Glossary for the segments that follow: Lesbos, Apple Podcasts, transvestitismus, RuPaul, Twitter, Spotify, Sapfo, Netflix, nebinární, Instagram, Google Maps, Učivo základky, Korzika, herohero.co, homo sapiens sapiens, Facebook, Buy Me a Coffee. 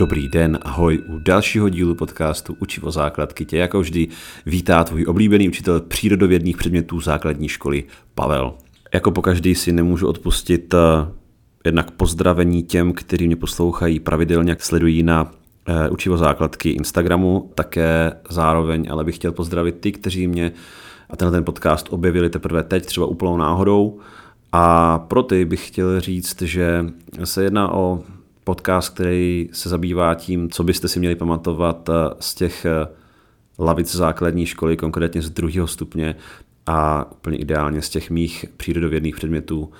Dobrý den, ahoj u dalšího dílu podcastu Učivo základky. Tě jako vždy vítá tvůj oblíbený učitel přírodovědných předmětů základní školy Pavel. Jako pokaždý si nemůžu odpustit jednak pozdravení těm, kteří mě poslouchají pravidelně, jak sledují na Učivo základky Instagramu, také zároveň, ale bych chtěl pozdravit ty, kteří mě a ten podcast objevili teprve teď, třeba úplnou náhodou. A pro ty bych chtěl říct, že se jedná o podcast, který se zabývá tím, co byste si měli pamatovat z těch lavic základní školy, konkrétně z 2. stupně a úplně ideálně z těch mých přírodovědných předmětů,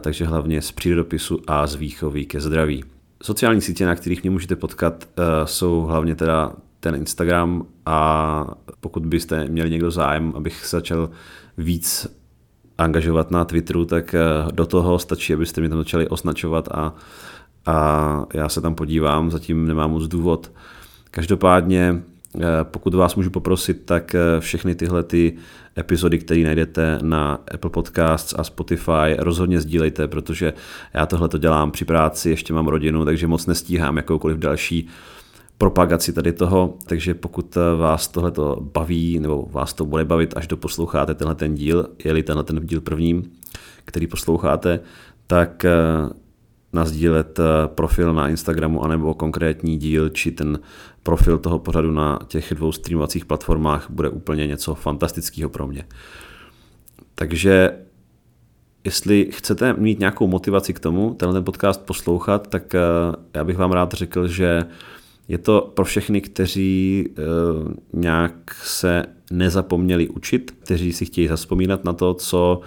takže hlavně z přírodopisu a z výchovy ke zdraví. Sociální sítě, na kterých mě můžete potkat, jsou hlavně teda ten Instagram, a pokud byste měli někdo zájem, abych se začal víc angažovat na Twitteru, tak do toho stačí, abyste mě tam začali označovat a já se tam podívám, zatím nemám moc důvod. Každopádně, pokud vás můžu poprosit, tak všechny tyhle ty epizody, které najdete na Apple Podcasts a Spotify, rozhodně sdílejte, protože já tohle to dělám při práci, ještě mám rodinu, takže moc nestíhám jakoukoliv další propagaci tady toho, takže pokud vás tohleto baví, nebo vás to bude bavit, až doposloucháte tenhle ten díl, je-li tenhle ten díl prvním, který posloucháte, tak nasdílet profil na Instagramu anebo konkrétní díl, či ten profil toho pořadu na těch 2 streamovacích platformách bude úplně něco fantastického pro mě. Takže jestli chcete mít nějakou motivaci k tomu, tenhle podcast poslouchat, tak já bych vám rád řekl, že je to pro všechny, kteří nějak se nezapomněli učit, kteří si chtějí zavzpomínat na to, co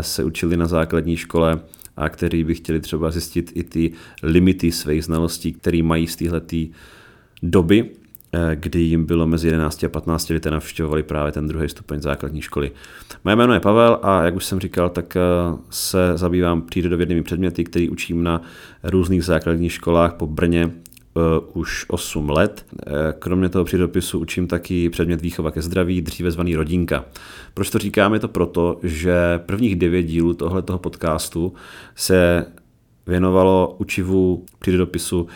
se učili na základní škole a kteří by chtěli třeba zjistit i ty limity svých znalostí, které mají z téhletý doby, kdy jim bylo mezi 11 a 15 lety, navštěvovali právě ten 2. stupeň základní školy. Moje jméno je Pavel a jak už jsem říkal, tak se zabývám přírodovědnými předměty, které učím na různých základních školách po Brně už 8 let. Kromě toho přírodopisu učím taky předmět výchova ke zdraví, dříve zvaný rodinka. Proč to říkám? Je to proto, že prvních 9 dílů tohoto podcastu se věnovalo učivu přírodopisu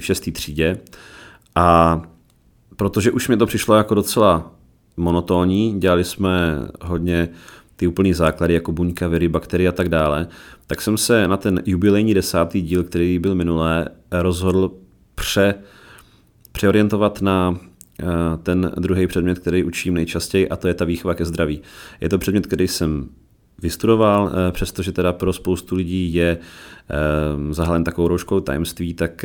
v 6. třídě, a protože už mi to přišlo jako docela monotónní, dělali jsme hodně ty úplný základy jako buňka, viry, bakterie a tak dále, tak jsem se na ten jubilejní 10. díl, který byl minulé, rozhodl přeorientovat na ten druhý předmět, který učím nejčastěji, a to je ta výchova ke zdraví. Je to předmět, který jsem vystudoval, přestože teda pro spoustu lidí je zahalen takovou rouškou tajemství, tak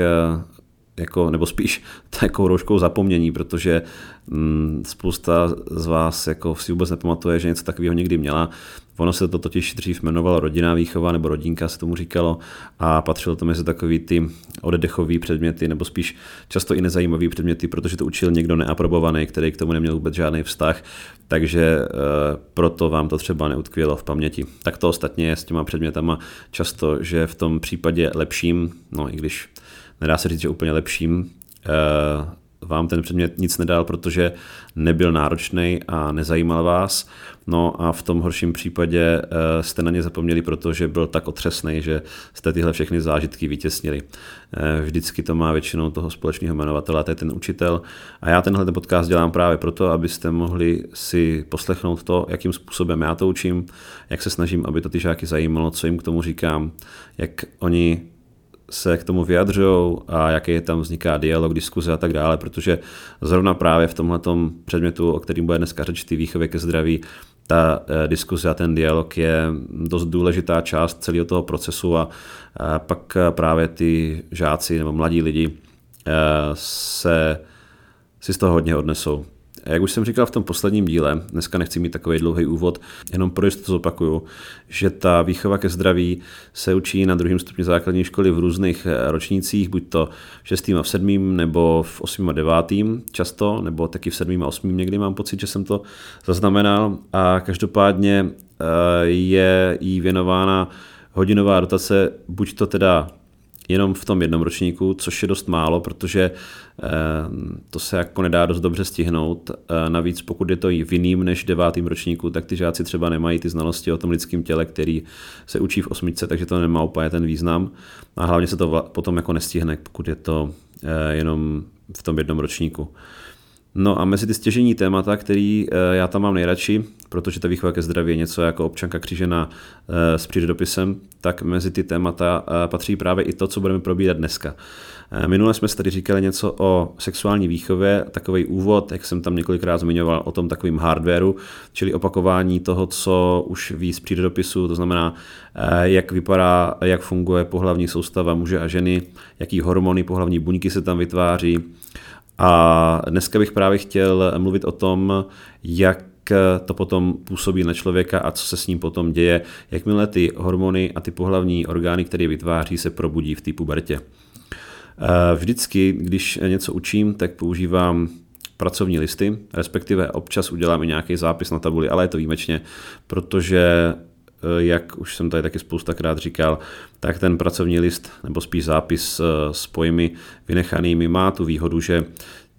jako, nebo spíš takovou rouškou zapomnění, protože spousta z vás jako si vůbec nepamatuje, že něco takového někdy měla. Ono se to totiž dřív jmenovalo rodinná výchova, nebo rodinka se tomu říkalo, a patřilo to mezi takový ty oddechové předměty, nebo spíš často i nezajímavé předměty, protože to učil někdo neaprobovaný, který k tomu neměl vůbec žádný vztah, takže proto vám to třeba neutkvělo v paměti. Tak to ostatně je s těma předmětama často, že v tom případě lepším, no i když nedá se říct, že úplně lepším, vám ten předmět nic nedal, protože nebyl náročný a nezajímal vás. No a v tom horším případě jste na ně zapomněli, protože byl tak otřesný, že jste tyhle všechny zážitky vytěsnili. Vždycky to má většinou toho společného jmenovatele, to je ten učitel. A já tenhle podcast dělám právě proto, abyste mohli si poslechnout to, jakým způsobem já to učím, jak se snažím, aby to ty žáky zajímalo, co jim k tomu říkám, jak oni se k tomu vyjadřují a jaký tam vzniká dialog, diskuze a tak dále, protože zrovna právě v tomhletom předmětu, o kterém bude dneska řeč, ty výchově ke zdraví, ta diskuze a ten dialog je dost důležitá část celého toho procesu, a pak právě ty žáci nebo mladí lidi si z toho hodně odnesou. Jak už jsem říkal v tom posledním díle, dneska nechci mít takový dlouhý úvod, jenom pro jistotu zopakuju, že ta výchova ke zdraví se učí na 2. stupni základní školy v různých ročnících, buď to v 6. a v 7. nebo v 8. a 9. často, nebo taky v 7. a 8. někdy, mám pocit, že jsem to zaznamenal, a každopádně je jí věnována hodinová dotace, buď to teda jenom v tom jednom ročníku, což je dost málo, protože to se jako nedá dost dobře stihnout. Navíc pokud je to i v jiným než 9. ročníku, tak ty žáci třeba nemají ty znalosti o tom lidském těle, který se učí v 8, takže to nemá úplně ten význam. A hlavně se to potom jako nestihne, pokud je to jenom v tom jednom ročníku. No a mezi ty stěžejní témata, který já tam mám nejradši, protože ta výchova ke zdraví je něco jako občanka křížená s přírodopisem, tak mezi ty témata patří právě i to, co budeme probírat dneska. Minule jsme si tady říkali něco o sexuální výchově, takový úvod, jak jsem tam několikrát zmiňoval, o tom takovým hardwareu, čili opakování toho, co už ví z přírodopisu, to znamená, jak vypadá, jak funguje pohlavní soustava muže a ženy, jaký hormony pohlavní buňky se tam vytváří. A dneska bych právě chtěl mluvit o tom, jak to potom působí na člověka a co se s ním potom děje, jakmile ty hormony a ty pohlavní orgány, které vytváří, se probudí v té pubertě. Vždycky, když něco učím, tak používám pracovní listy, respektive občas udělám i nějaký zápis na tabuli, ale je to výjimečně, protože jak už jsem tady taky spoustakrát říkal, tak ten pracovní list, nebo spíš zápis s pojmy vynechanými má tu výhodu, že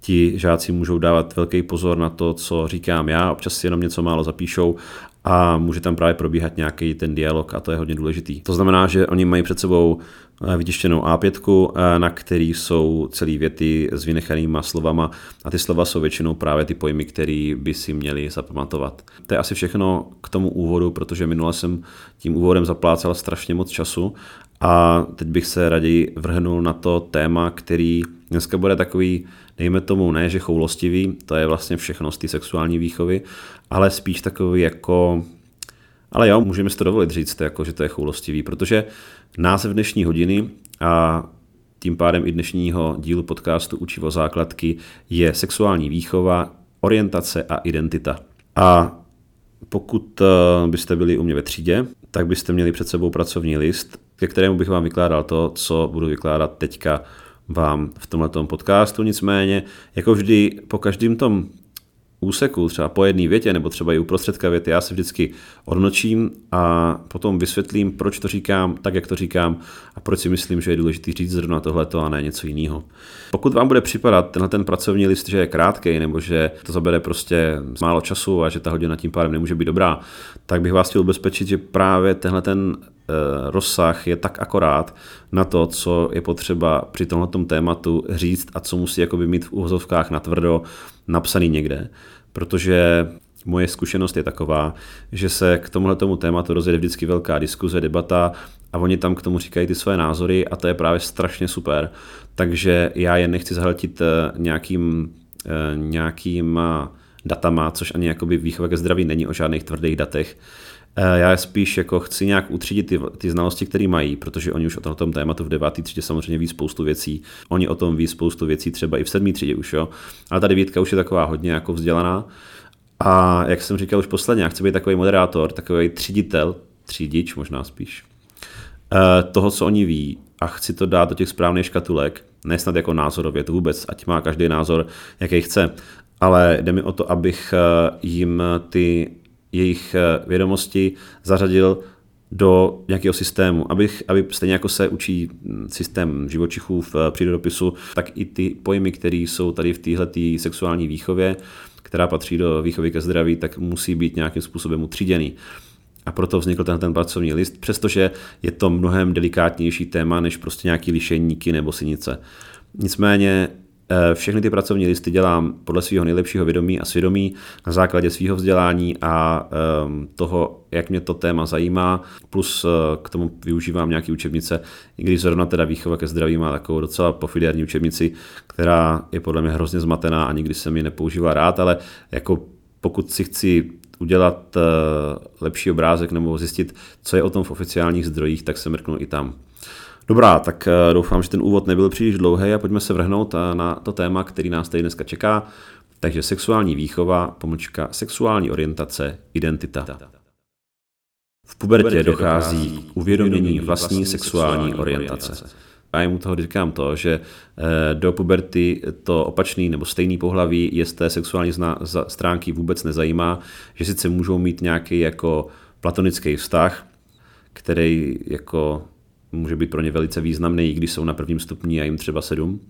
ti žáci můžou dávat velký pozor na to, co říkám já, občas si jenom něco málo zapíšou a může tam právě probíhat nějaký ten dialog a to je hodně důležitý. To znamená, že oni mají před sebou vytištěnou A5, na který jsou celý věty s vynechanýma slovama a ty slova jsou většinou právě ty pojmy, které by si měli zapamatovat. To je asi všechno k tomu úvodu, protože minule jsem tím úvodem zaplácal strašně moc času a teď bych se raději vrhnul na to téma, který dneska bude takový, dejme tomu ne, že choulostivý, to je vlastně všechno z té sexuální výchovy, ale spíš takový jako, ale jo, můžeme si to dovolit říct, jako, že to je choulostivý, protože název dnešní hodiny a tím pádem i dnešního dílu podcastu Učivo základky je sexuální výchova, orientace a identita. A pokud byste byli u mě ve třídě, tak byste měli před sebou pracovní list, ke kterému bych vám vykládal to, co budu vykládat teďka vám v tomhletom podcastu. Nicméně, jako vždy, po každém tom úseku, třeba po jedné větě nebo třeba i uprostředka věty, já se vždycky odmlčím a potom vysvětlím, proč to říkám, tak jak to říkám a proč si myslím, že je důležité říct zrovna tohleto a ne něco jiného. Pokud vám bude připadat tenhle ten pracovní list, že je krátkej nebo že to zabere prostě málo času a že ta hodina tím pádem nemůže být dobrá, tak bych vás chtěl ubezpečit, že právě tenhle ten rozsah je tak akorát na to, co je potřeba při tomhletom tématu říct a co musí jakoby mít v uvozovkách natvrdo napsaný někde, protože moje zkušenost je taková, že se k tomuhletomu tématu rozjede vždycky velká diskuze, debata a oni tam k tomu říkají ty své názory a to je právě strašně super, takže já je nechci zahltit nějakým datama, což ani jakoby výchova ke zdraví není o žádných tvrdých datech. Já spíš jako chci nějak utřídit ty znalosti, které mají, protože oni už o tomto tématu v 9. třídě samozřejmě ví spoustu věcí. Oni o tom ví spoustu věcí třeba i v 7. třídě už, jo. Ale tady Vítka už je taková hodně jako vzdělaná. A jak jsem říkal už posledně, já chci být takový moderátor, takový třídič možná spíš, toho, co oni ví. A chci to dát do těch správných škatulek, ne snad jako názorově to vůbec, ať má každý názor, jaký chce. Ale jde mi o to, abych jim ty jejich vědomosti zařadil do nějakého systému, aby stejně jako se učí systém živočichů v přírodopisu, tak i ty pojmy, které jsou tady v téhletý sexuální výchově, která patří do výchovy ke zdraví, tak musí být nějakým způsobem utříděný. A proto vznikl ten pracovní list, přestože je to mnohem delikátnější téma, než prostě nějaký lišejníky nebo synice. Nicméně všechny ty pracovní listy dělám podle svého nejlepšího vědomí a svědomí na základě svého vzdělání a toho, jak mě to téma zajímá, plus k tomu využívám nějaké učebnice, i když zrovna teda výchova ke zdraví má takovou docela pofidérní učebnici, která je podle mě hrozně zmatená a nikdy jsem ji nepoužíval rád, ale jako pokud si chci udělat lepší obrázek nebo zjistit, co je o tom v oficiálních zdrojích, tak se mrknu i tam. Dobrá, tak doufám, že ten úvod nebyl příliš dlouhý a pojďme se vrhnout na to téma, který nás tady dneska čeká. Takže sexuální výchova, sexuální orientace, identita. V pubertě dochází k uvědomění vlastní sexuální orientace. A já mu toho říkám to, že do puberty to opačný nebo stejný pohlaví je z té sexuální stránky vůbec nezajímá, že sice můžou mít nějaký jako platonický vztah, který jako může být pro ně velice významný, i když jsou na prvním stupni a jim třeba 7.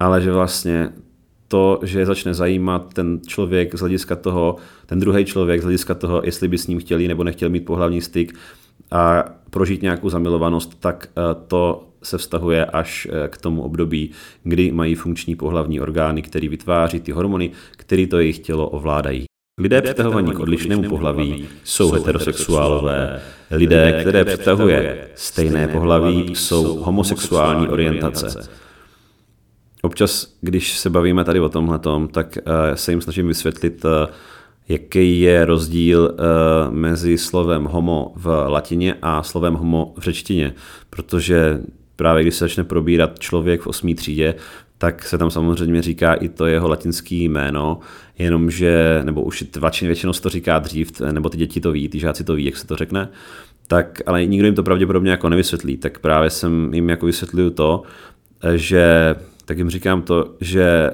Ale že vlastně to, že začne zajímat ten člověk z hlediska toho, ten druhý člověk z hlediska toho, jestli by s ním chtěli nebo nechtěl mít pohlavní styk a prožít nějakou zamilovanost, tak to se vztahuje až k tomu období, kdy mají funkční pohlavní orgány, které vytváří ty hormony, které to jejich tělo ovládají. Lidé přitahovaní k odlišnému pohlaví jsou heterosexuálové. Lidé, které přitahuje stejné pohlaví, jsou homosexuální orientace. Občas, když se bavíme tady o tomhletom, tak se jim snažím vysvětlit, jaký je rozdíl mezi slovem homo v latině a slovem homo v řečtině. Protože právě když se začne probírat člověk v 8. třídě, tak se tam samozřejmě říká i to jeho latinské jméno, jenomže, nebo už většinou se to říká dřív, nebo ty děti to ví, ty žáci to ví, jak se to řekne, tak, ale nikdo jim to pravděpodobně jako nevysvětlí, tak právě jsem jim jako vysvětluju to, že, tak jim říkám to, že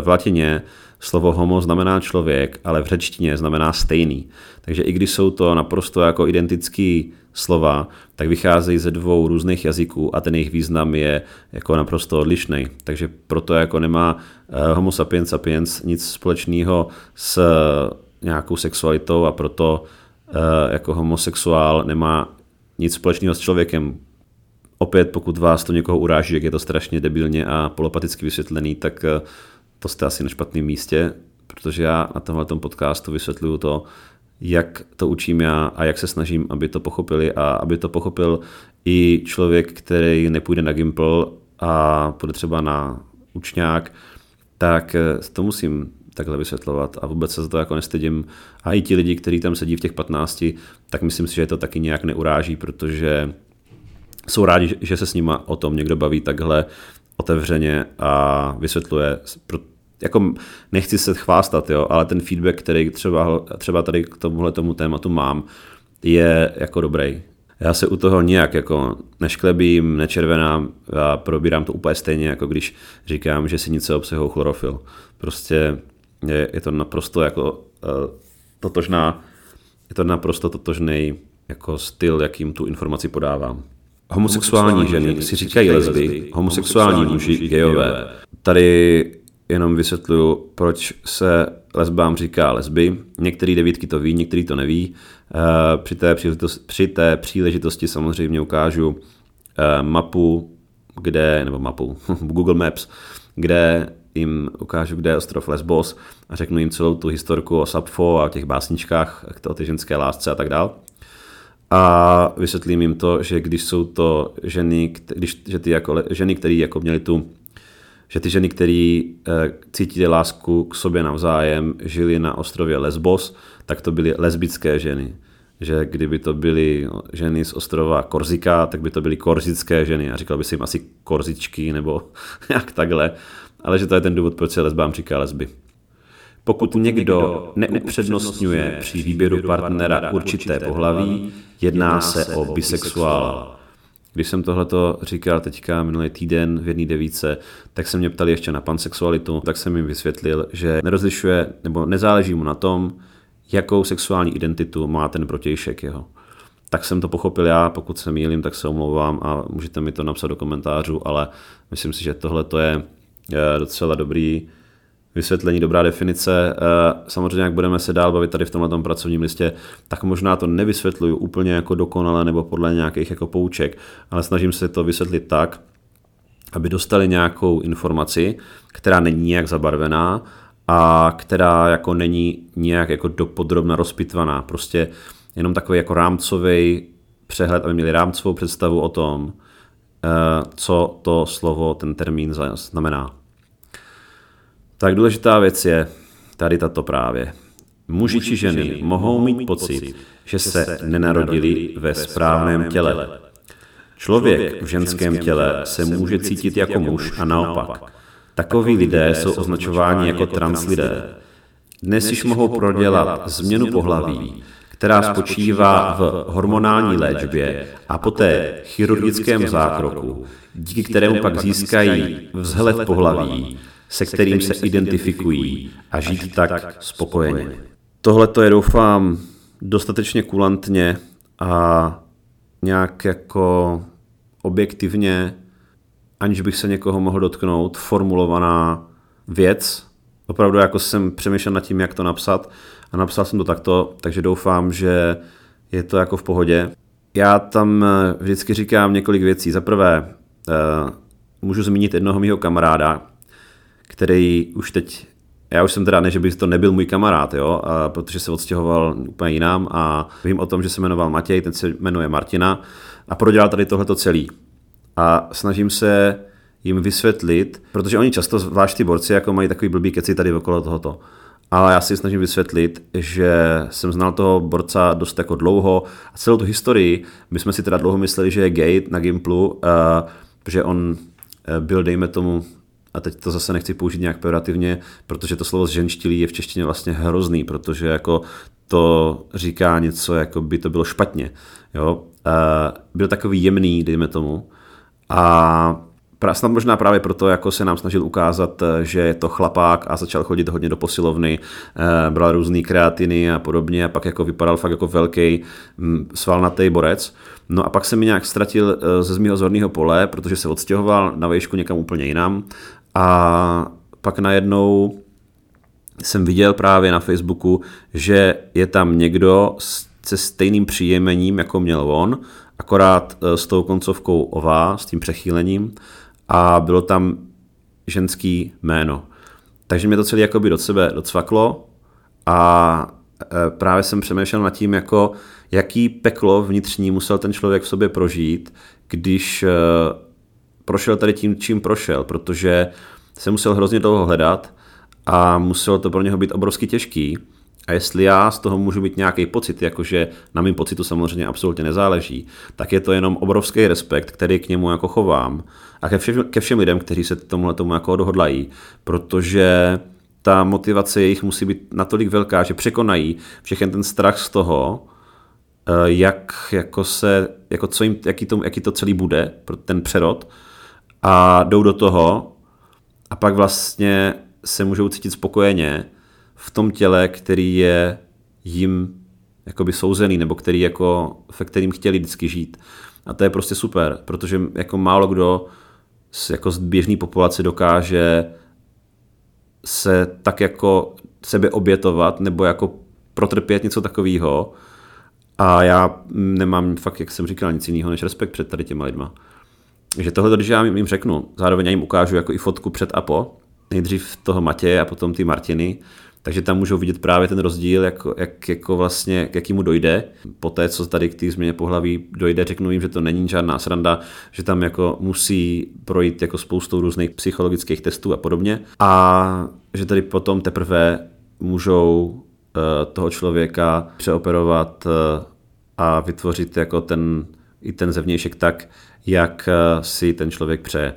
v latině slovo homo znamená člověk, ale v řečtině znamená stejný. Takže i když jsou to naprosto jako identický slova, tak vycházejí ze dvou různých jazyků a ten jejich význam je jako naprosto odlišný. Takže proto jako nemá homo sapiens sapiens nic společného s nějakou sexualitou a proto jako homosexuál nemá nic společného s člověkem. Opět, pokud vás to někoho uráží, jak je to strašně debilně a polopaticky vysvětlený, tak to jste asi na špatném místě, protože já na tomhletom podcastu vysvětluju to, jak to učím já a jak se snažím, aby to pochopili a aby to pochopil i člověk, který nepůjde na Gimple a půjde třeba na učňák, tak to musím takhle vysvětlovat a vůbec se za to jako nestydím. A i ti lidi, kteří tam sedí v těch 15, tak myslím si, že to taky nějak neuráží, protože jsou rádi, že se s nima o tom někdo baví takhle otevřeně a vysvětluje. Jako nechci se chvástat, jo, ale ten feedback, který třeba tady k tomuhletomu tématu mám, je jako dobrý. Já se u toho nějak jako nešklebím, nečervenám a probírám to úplně stejně, jako když říkám, že sinice obsahují chlorofil. Prostě je to naprosto jako totožný jako styl, jakým tu informaci podávám. Homosexuální ženy si říkají lesby, homosexuální muži gejové. Tady jenom vysvětluju, proč se lesbám říká lesby. Některé devítky to ví, některé to neví. Při té příležitosti samozřejmě ukážu Google Maps, kde jim ukážu, kde je ostrov Lesbos a řeknu jim celou tu historku o Sapfo a o těch básničkách, o té ženské lásce a tak dál. A vysvětlím jim to, že když jsou to ženy, které cítily lásku k sobě navzájem, žili na ostrově Lesbos, tak to byly lesbické ženy. Že kdyby to byly ženy z ostrova Korzika, tak by to byly korzické ženy. A říkal by si jim asi korzičky nebo jak takhle. Ale že to je ten důvod, proč se lesbám říká lesby. Pokud někdo neupřednostňuje při výběru partnera určité pohlaví, jedná se o bisexuála. Když jsem tohleto říkal teďka minulý týden v jedné devíce, tak se mě ptali ještě na pansexualitu, tak jsem jim vysvětlil, že nerozlišuje nebo nezáleží mu na tom, jakou sexuální identitu má ten protějšek jeho. Tak jsem to pochopil já, pokud se mýlím, tak se omlouvám a můžete mi to napsat do komentářů, ale myslím si, že tohleto je docela dobrý vysvětlení, dobrá definice. Samozřejmě, jak budeme se dál bavit tady v tomhletom pracovním listě, tak možná to nevysvětluju úplně jako dokonale nebo podle nějakých jako pouček, ale snažím se to vysvětlit tak, aby dostali nějakou informaci, která není nějak zabarvená a která jako není nějak jako dopodrobna rozpitvaná. Prostě jenom takový jako rámcový přehled, aby měli rámcovou představu o tom, co to slovo, ten termín znamená. Tak důležitá věc je tady tato právě. Muži či ženy mohou mít pocit, že se nenarodili ve správném těle. Člověk v ženském těle se může cítit jako muž a naopak. Takoví lidé jsou označováni jako trans lidé. Dnes již mohou prodělat změnu pohlaví, která spočívá v hormonální léčbě a poté chirurgickém zákroku, díky kterému pak získají vzhled pohlaví, se kterým se identifikují a žít tak spokojeně. Tohle je, doufám, dostatečně kulantně a nějak jako objektivně, aniž bych se někoho mohl dotknout, formulovaná věc. Opravdu jako jsem přemýšlel nad tím, jak to napsat a napsal jsem to takto, takže doufám, že je to jako v pohodě. Já tam vždycky říkám několik věcí. Za prvé, Můžu zmínit jednoho mýho kamaráda, který už teď, já už jsem teda, ne, že by to nebyl můj kamarád, jo, protože se odstěhoval úplně jinam, a vím o tom, že se jmenoval Matěj, ten se jmenuje Martina a prodělal tady tohleto celý. A snažím se jim vysvětlit, protože oni často, zvlášť ty borci, jako mají takový blbý keci tady okolo tohoto. Ale já si snažím vysvětlit, že jsem znal toho borca dost jako dlouho a celou tu historii, my jsme si teda dlouho mysleli, že je gay na Gimplu, že on byl, dejme tomu, a teď to zase nechci použít nějak pejorativně, protože to slovo zženštilí je v češtině vlastně hrozný, protože jako to říká něco, jako by to bylo špatně. Jo? Byl takový jemný, dejme tomu, a snad možná právě proto, jako se nám snažil ukázat, že je to chlapák, a začal chodit hodně do posilovny, bral různé kreatiny a podobně, a pak jako vypadal fakt jako velký svalnatý borec. No a pak se mi nějak ztratil ze mého zorného pole, protože se odstěhoval na vejšku někam úplně jinam, a pak najednou jsem viděl právě na Facebooku, že je tam někdo se stejným příjmením, jako měl on, akorát s tou koncovkou ová, s tím přechýlením, a bylo tam ženský jméno. Takže mě to celé jakoby do sebe docvaklo a právě jsem přemýšlel nad tím, jako jaký peklo vnitřní musel ten člověk v sobě prožít, když prošel tady tím, čím prošel, protože se musel hrozně dlouho hledat a muselo to pro něho být obrovsky těžký. A jestli já z toho můžu mít nějaký pocit, jakože na mým pocitu samozřejmě absolutně nezáleží, tak je to jenom obrovský respekt, který k němu jako chovám. A ke všem lidem, kteří se tomu jako dohodlají, protože ta motivace jejich musí být natolik velká, že překonají všechen ten strach z toho, jak jako se, jako co jim, jaký to celý bude, ten přerod, a jdou do toho a pak vlastně se můžou cítit spokojeně v tom těle, který je jim jakoby souzený, nebo který jako, ve kterým chtěli vždycky žít. A to je prostě super, protože jako málo kdo jako z běžné populace dokáže se tak jako sebe obětovat, nebo jako protrpět něco takového. A já nemám fakt, jak jsem říkal, nic jiného než respekt před tady těma lidma. Takže tohle, když já jim řeknu, zároveň já jim ukážu jako i fotku před a po, nejdřív toho Matěje a potom ty Martiny, takže tam můžou vidět právě ten rozdíl, jako vlastně, k jakýmu dojde. Poté, co tady k té změně pohlaví dojde, řeknu jim, že to není žádná sranda, že tam jako musí projít jako spoustou různých psychologických testů a podobně. A že tady potom teprve můžou toho člověka přeoperovat a vytvořit jako ten zevnějšek tak, jak si ten člověk přeje.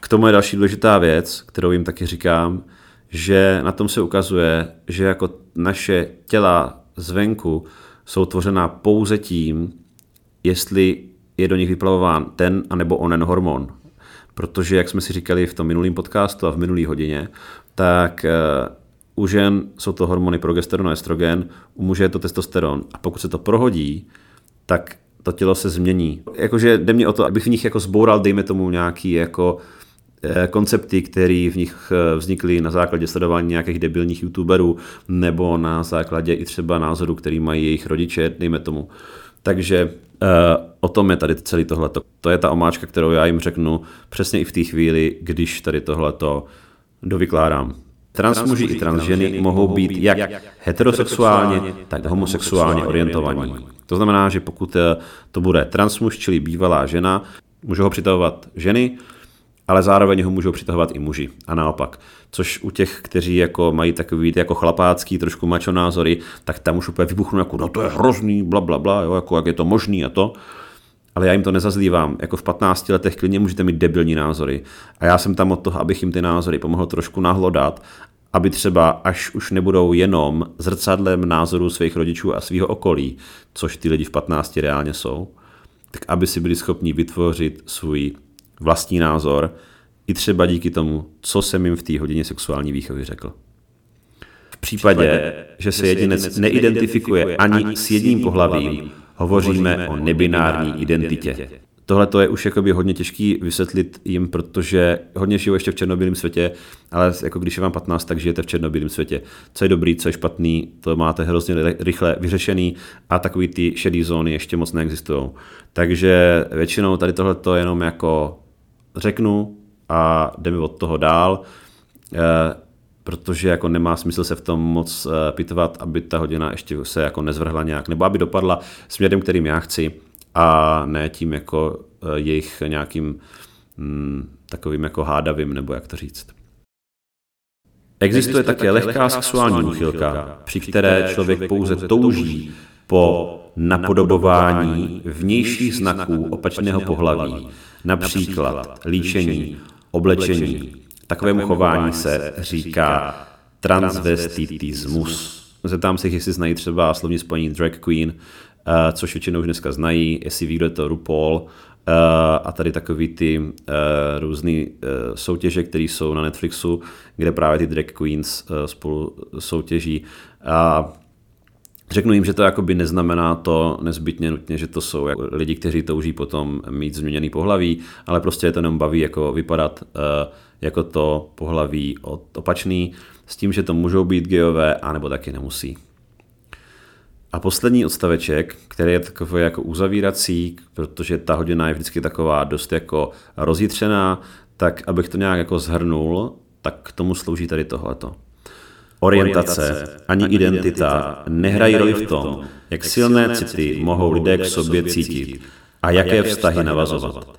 K tomu je další důležitá věc, kterou jim taky říkám, že na tom se ukazuje, že jako naše těla zvenku jsou tvořená pouze tím, jestli je do nich vyplavován ten anebo onen hormon. Protože, jak jsme si říkali v tom minulém podcastu a v minulý hodině, tak u žen jsou to hormony progesteron a estrogen, u muže je to testosteron. A pokud se to prohodí, tak to tělo se změní. Jakože jde mě o to, abych v nich jako zboural, dejme tomu, nějaký jako koncepty, které v nich vznikly na základě sledování nějakých debilních youtuberů nebo na základě i třeba názorů, který mají jejich rodiče, dejme tomu. Takže o tom je tady celý tohleto. To je ta omáčka, kterou já jim řeknu přesně i v té chvíli, když tady tohleto dovykládám. Transmuži i transženy mohou být jak heterosexuálně, tak homosexuálně orientovaní. To znamená, že pokud to bude transmuž, čili bývalá žena, můžou ho přitahovat ženy, ale zároveň ho můžou přitahovat i muži a naopak. Což u těch, kteří jako mají takový jako chlapácký, trošku mačo názory, tak tam už úplně vybuchnou jako no to je hrozný, blablabla, bla, jako jak je to možný a to. Ale já jim to nezazlívám. Jako v 15 letech klidně můžete mít debilní názory. A já jsem tam od toho, abych jim ty názory pomohl trošku nahlodat, aby třeba až už nebudou jenom zrcadlem názorů svých rodičů a svého okolí, což ty lidi v 15 reálně jsou, tak aby si byli schopni vytvořit svůj vlastní názor, i třeba díky tomu, co jsem jim v té hodině sexuální výchovy řekl. V případě, že se jedinec neidentifikuje ani s jedním pohlavím, hovoříme o nebinární identitě. Tohle to je už jakoby hodně těžký vysvětlit jim, protože hodně žijou ještě v černobílém světě, ale jako když je vám 15, tak žijete v černobílém světě. Co je dobrý, co je špatný, to máte hrozně rychle vyřešený a takový ty šedý zóny ještě moc neexistují. Takže většinou tady tohle to jenom jako řeknu a jdeme od toho dál, protože jako nemá smysl se v tom moc pitvat, aby ta hodina ještě se jako nezvrhla nějak, nebo aby dopadla směrem, kterým já chci, a ne tím jako jejich nějakým takovým jako hádavým, nebo jak to říct. Existuje také lehká sexuální úchylka, při které člověk pouze touží po napodobování vnějších znaků opačného pohlaví, například líčení, oblečení. Takovému chování se říká transvestitismus. Zeptám se, jestli znají třeba slovní spojení drag queen, což většinou už dneska znají, jestli ví, kdo je to RuPaul, a tady takový ty různý soutěže, které jsou na Netflixu, kde právě ty drag queens spolu soutěží. Řeknu jim, že to jakoby neznamená to nezbytně nutně, že to jsou lidi, kteří touží potom mít změněný pohlaví, ale prostě je to jenom baví jako vypadat jako to pohlaví opačný, s tím, že to můžou být gejové, anebo taky nemusí. A poslední odstaveček, který je takový jako uzavírací, protože ta hodina je vždycky taková dost jako rozjitřená, tak abych to nějak jako shrnul, tak k tomu slouží tady tohleto. Orientace ani identita nehrají roli v tom, jak silné city mohou lidé k sobě cítit a jaké vztahy navazovat.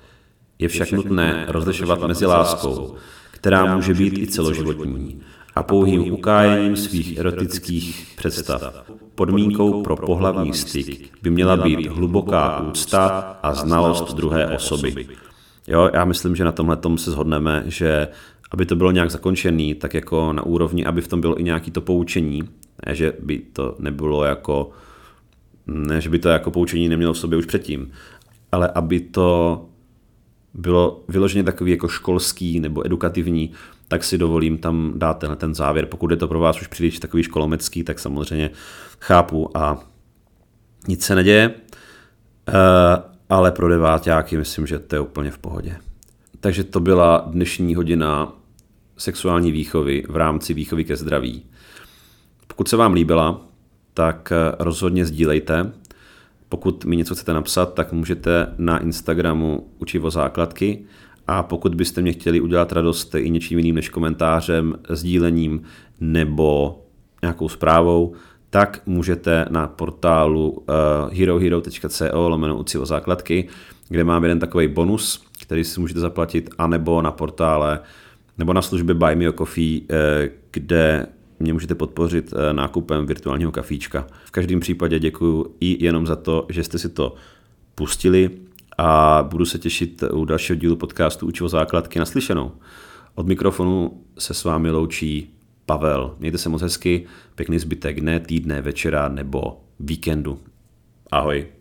Je však nutné rozlišovat mezi láskou, která může být i celoživotní, a pouhým ukájením svých erotických představ. Podmínkou pro pohlavní styk by měla být hluboká úcta a znalost druhé osoby. Jo, já myslím, že na tomhletom se shodneme, že aby to bylo nějak zakončený, tak jako na úrovni, aby v tom bylo i nějaké to poučení, ne, že by to nebylo jako, ne, že by to jako poučení nemělo v sobě už předtím, ale aby to bylo vyloženě takový jako školský nebo edukativní, tak si dovolím tam dát tenhle ten závěr. Pokud je to pro vás už příliš takový školomecký, tak samozřejmě chápu a nic se neděje, ale pro deváťáky myslím, že to je úplně v pohodě. Takže to byla dnešní hodina sexuální výchovy v rámci výchovy ke zdraví. Pokud se vám líbila, tak rozhodně sdílejte. Pokud mi něco chcete napsat, tak můžete na Instagramu Učivo základky. A pokud byste mě chtěli udělat radost i něčím jiným než komentářem, sdílením nebo nějakou zprávou, tak můžete na portálu herohero.co /Učivo základky, kde mám jeden takový bonus, který si můžete zaplatit, anebo na portále, nebo na službě Buy Me a Coffee, kde mě můžete podpořit nákupem virtuálního kafíčka. V každém případě děkuju i jenom za to, že jste si to pustili, a budu se těšit u dalšího dílu podcastu Učivo základky. Naslyšenou. Od mikrofonu se s vámi loučí Pavel. Mějte se moc hezky, pěkný zbytek dne, týdne, večera nebo víkendu. Ahoj.